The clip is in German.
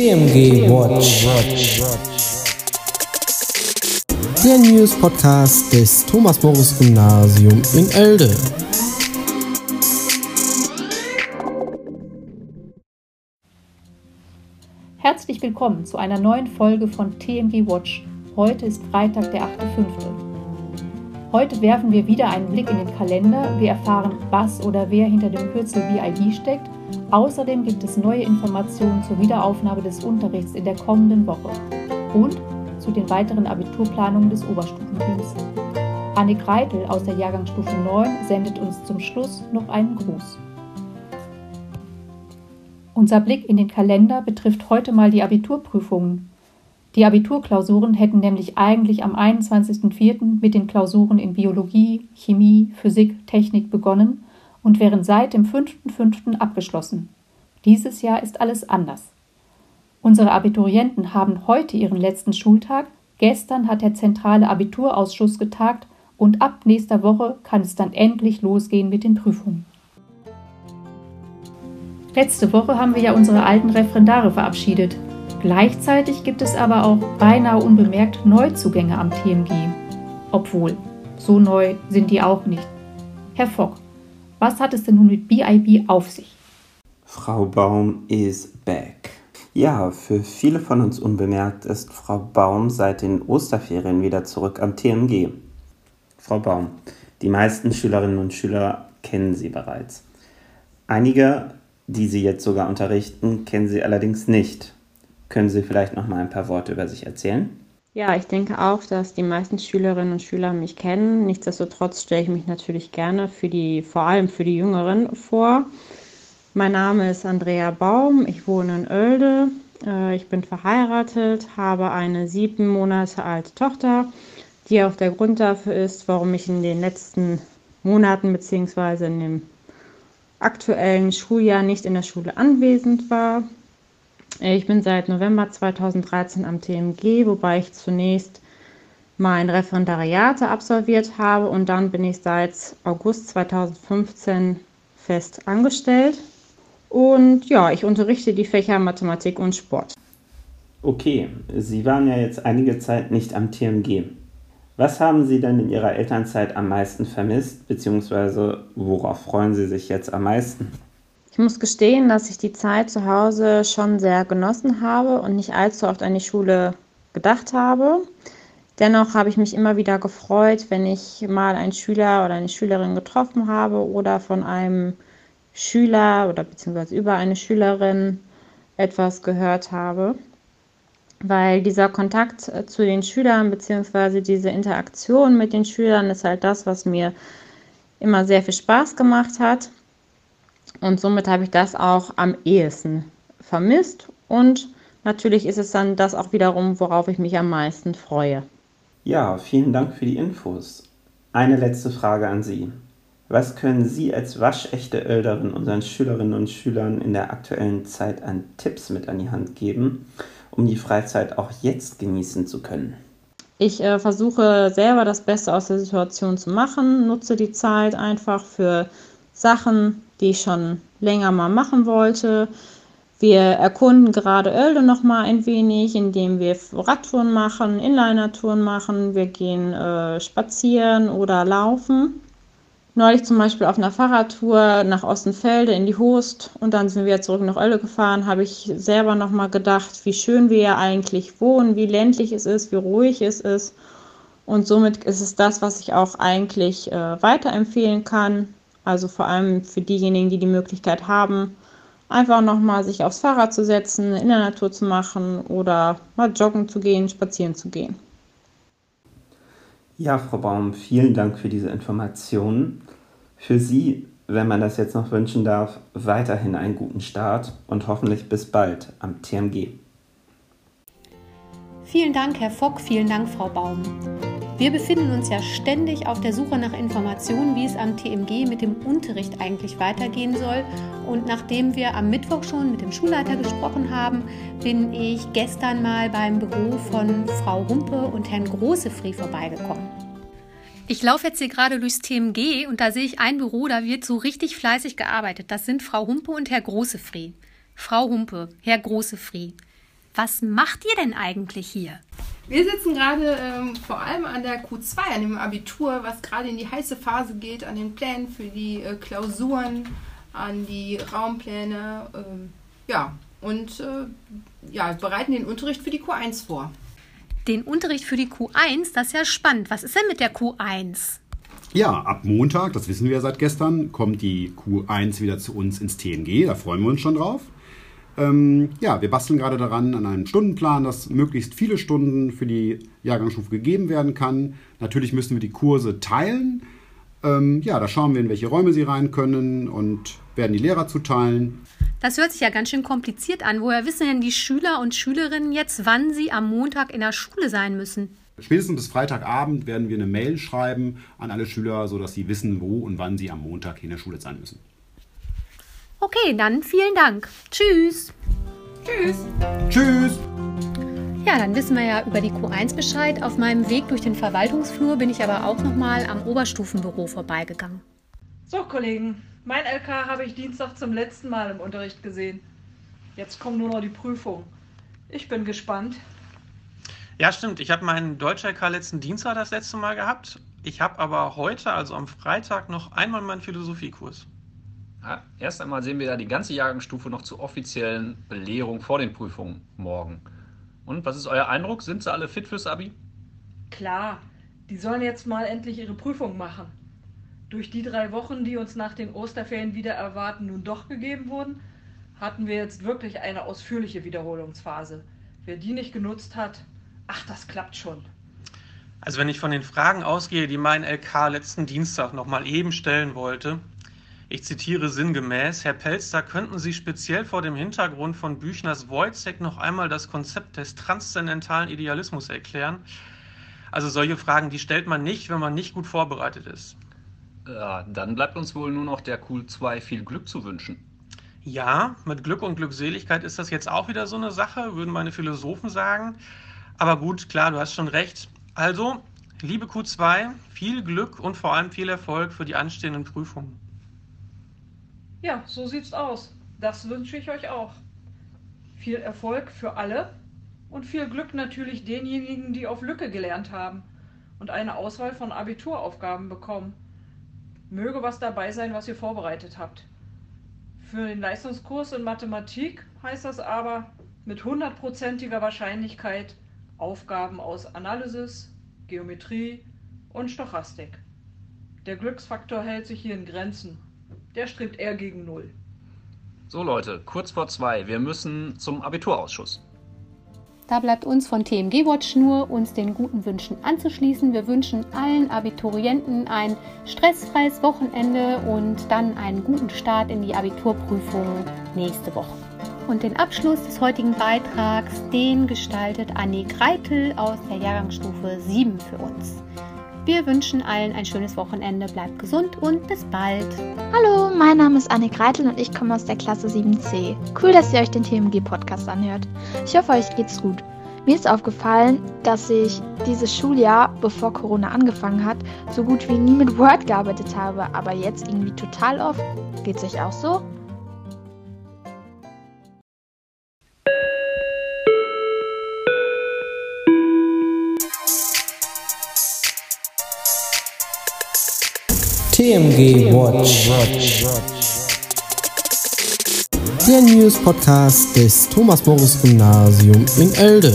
TMG Watch, der News-Podcast des Thomas-Boris-Gymnasium in Oelde. Herzlich willkommen zu einer neuen Folge von TMG Watch. Heute ist Freitag, der 8.5. Heute werfen wir wieder einen Blick in den Kalender. Wir erfahren, was oder wer hinter dem Kürzel VID steckt. Außerdem gibt es neue Informationen zur Wiederaufnahme des Unterrichts in der kommenden Woche und zu den weiteren Abiturplanungen des Oberstufenteams. Anne Greitel aus der Jahrgangsstufe 9 sendet uns zum Schluss noch einen Gruß. Unser Blick in den Kalender betrifft heute mal die Abiturprüfungen. Die Abiturklausuren hätten nämlich eigentlich am 21.04. mit den Klausuren in Biologie, Chemie, Physik, Technik begonnen und wären seit dem 5.05. abgeschlossen. Dieses Jahr ist alles anders. Unsere Abiturienten haben heute ihren letzten Schultag, gestern hat der zentrale Abiturausschuss getagt und ab nächster Woche kann es dann endlich losgehen mit den Prüfungen. Letzte Woche haben wir ja unsere alten Referendare verabschiedet. Gleichzeitig gibt es aber auch beinahe unbemerkt Neuzugänge am TMG. Obwohl, so neu sind die auch nicht. Herr Fock, was hat es denn nun mit BIB auf sich? Frau Baum is back. Ja, für viele von uns unbemerkt ist Frau Baum seit den Osterferien wieder zurück am TMG. Frau Baum, die meisten Schülerinnen und Schüler kennen sie bereits. Einige, die sie jetzt sogar unterrichten, kennen sie allerdings nicht. Können Sie vielleicht noch mal ein paar Worte über sich erzählen? Ja, ich denke auch, dass die meisten Schülerinnen und Schüler mich kennen. Nichtsdestotrotz stelle ich mich natürlich gerne vor allem für die Jüngeren vor. Mein Name ist Andrea Baum, ich wohne in Oelde. Ich bin verheiratet, habe eine 7 Monate alte Tochter, die auch der Grund dafür ist, warum ich in den letzten Monaten bzw. in dem aktuellen Schuljahr nicht in der Schule anwesend war. Ich bin seit November 2013 am TMG, wobei ich zunächst mein Referendariat absolviert habe und dann bin ich seit August 2015 fest angestellt. Und ja, ich unterrichte die Fächer Mathematik und Sport. Okay, Sie waren ja jetzt einige Zeit nicht am TMG. Was haben Sie denn in Ihrer Elternzeit am meisten vermisst, beziehungsweise worauf freuen Sie sich jetzt am meisten? Ich muss gestehen, dass ich die Zeit zu Hause schon sehr genossen habe und nicht allzu oft an die Schule gedacht habe. Dennoch habe ich mich immer wieder gefreut, wenn ich mal einen Schüler oder eine Schülerin getroffen habe oder von einem Schüler oder beziehungsweise über eine Schülerin etwas gehört habe, weil dieser Kontakt zu den Schülern beziehungsweise diese Interaktion mit den Schülern ist halt das, was mir immer sehr viel Spaß gemacht hat. Und somit habe ich das auch am ehesten vermisst. Und natürlich ist es dann das auch wiederum, worauf ich mich am meisten freue. Ja, vielen Dank für die Infos. Eine letzte Frage an Sie. Was können Sie als waschechte Oelderin unseren Schülerinnen und Schülern in der aktuellen Zeit an Tipps mit an die Hand geben, um die Freizeit auch jetzt genießen zu können? Ich versuche selber das Beste aus der Situation zu machen, nutze die Zeit einfach für Sachen, die ich schon länger mal machen wollte. Wir erkunden gerade Oelde noch mal ein wenig, indem wir Radtouren machen, Inliner-Touren machen. Wir gehen spazieren oder laufen. Neulich zum Beispiel auf einer Fahrradtour nach Ostenfelde in die Host und dann sind wir zurück nach Oelde gefahren. Habe ich selber noch mal gedacht, wie schön wir ja eigentlich wohnen, wie ländlich es ist, wie ruhig es ist. Und somit ist es das, was ich auch eigentlich weiterempfehlen kann. Also vor allem für diejenigen, die die Möglichkeit haben, einfach nochmal sich aufs Fahrrad zu setzen, in der Natur zu machen oder mal joggen zu gehen, spazieren zu gehen. Ja, Frau Baum, vielen Dank für diese Informationen. Für Sie, wenn man das jetzt noch wünschen darf, weiterhin einen guten Start und hoffentlich bis bald am TMG. Vielen Dank, Herr Fock, vielen Dank, Frau Baum. Wir befinden uns ja ständig auf der Suche nach Informationen, wie es am TMG mit dem Unterricht eigentlich weitergehen soll. Und nachdem wir am Mittwoch schon mit dem Schulleiter gesprochen haben, bin ich gestern mal beim Büro von Frau Humpe und Herrn Große-Frie vorbeigekommen. Ich laufe jetzt hier gerade durchs TMG und da sehe ich ein Büro, da wird so richtig fleißig gearbeitet. Das sind Frau Humpe und Herr Große-Frie. Frau Humpe, Herr Große-Frie. Was macht ihr denn eigentlich hier? Wir sitzen gerade vor allem an der Q2, an dem Abitur, was gerade in die heiße Phase geht, an den Plänen für die Klausuren, an die Raumpläne, bereiten den Unterricht für die Q1 vor. Den Unterricht für die Q1, das ist ja spannend. Was ist denn mit der Q1? Ja, ab Montag, das wissen wir ja seit gestern, kommt die Q1 wieder zu uns ins TMG, da freuen wir uns schon drauf. Wir basteln gerade daran an einem Stundenplan, dass möglichst viele Stunden für die Jahrgangsstufe gegeben werden kann. Natürlich müssen wir die Kurse teilen. Da schauen wir, in welche Räume sie rein können und werden die Lehrer zuteilen. Das hört sich ja ganz schön kompliziert an. Woher wissen denn die Schüler und Schülerinnen jetzt, wann sie am Montag in der Schule sein müssen? Spätestens bis Freitagabend werden wir eine Mail schreiben an alle Schüler, sodass sie wissen, wo und wann sie am Montag in der Schule sein müssen. Okay, dann vielen Dank. Tschüss. Tschüss. Tschüss. Ja, dann wissen wir ja über die Q1 Bescheid. Auf meinem Weg durch den Verwaltungsflur bin ich aber auch nochmal am Oberstufenbüro vorbeigegangen. So, Kollegen, mein LK habe ich Dienstag zum letzten Mal im Unterricht gesehen. Jetzt kommt nur noch die Prüfung. Ich bin gespannt. Ja, stimmt. Ich habe meinen Deutsch-LK letzten Dienstag das letzte Mal gehabt. Ich habe aber heute, also am Freitag, noch einmal meinen Philosophiekurs. Ja, erst einmal sehen wir da die ganze Jahrgangsstufe noch zur offiziellen Belehrung vor den Prüfungen morgen. Und was ist euer Eindruck? Sind sie alle fit fürs Abi? Klar, die sollen jetzt mal endlich ihre Prüfung machen. Durch die 3 Wochen, die uns nach den Osterferien wieder erwarten, nun doch gegeben wurden, hatten wir jetzt wirklich eine ausführliche Wiederholungsphase. Wer die nicht genutzt hat, ach, das klappt schon. Also wenn ich von den Fragen ausgehe, die mein LK letzten Dienstag nochmal eben stellen wollte, ich zitiere sinngemäß, Herr Pelster, könnten Sie speziell vor dem Hintergrund von Büchners Woyzeck noch einmal das Konzept des transzendentalen Idealismus erklären? Also solche Fragen, die stellt man nicht, wenn man nicht gut vorbereitet ist. Ja, dann bleibt uns wohl nur noch der Q2 viel Glück zu wünschen. Ja, mit Glück und Glückseligkeit ist das jetzt auch wieder so eine Sache, würden meine Philosophen sagen. Aber gut, klar, du hast schon recht. Also, liebe Q2, viel Glück und vor allem viel Erfolg für die anstehenden Prüfungen. Ja, so sieht's aus. Das wünsche ich euch auch. Viel Erfolg für alle und viel Glück natürlich denjenigen, die auf Lücke gelernt haben und eine Auswahl von Abituraufgaben bekommen. Möge was dabei sein, was ihr vorbereitet habt. Für den Leistungskurs in Mathematik heißt das aber mit 100%iger Wahrscheinlichkeit Aufgaben aus Analysis, Geometrie und Stochastik. Der Glücksfaktor hält sich hier in Grenzen. Der strebt eher gegen 0. So Leute, kurz vor 2, wir müssen zum Abiturausschuss. Da bleibt uns von TMG Watch nur, uns den guten Wünschen anzuschließen. Wir wünschen allen Abiturienten ein stressfreies Wochenende und dann einen guten Start in die Abiturprüfung nächste Woche. Und den Abschluss des heutigen Beitrags, den gestaltet Anne Greitel aus der Jahrgangsstufe 7 für uns. Wir wünschen allen ein schönes Wochenende, bleibt gesund und bis bald. Hallo, mein Name ist Anne Greitel und ich komme aus der Klasse 7c. Cool, dass ihr euch den TMG-Podcast anhört. Ich hoffe, euch geht's gut. Mir ist aufgefallen, dass ich dieses Schuljahr, bevor Corona angefangen hat, so gut wie nie mit Word gearbeitet habe, aber jetzt irgendwie total oft. Geht's euch auch so? TMG Watch, der News-Podcast des Thomas-Boris-Gymnasium in Oelde.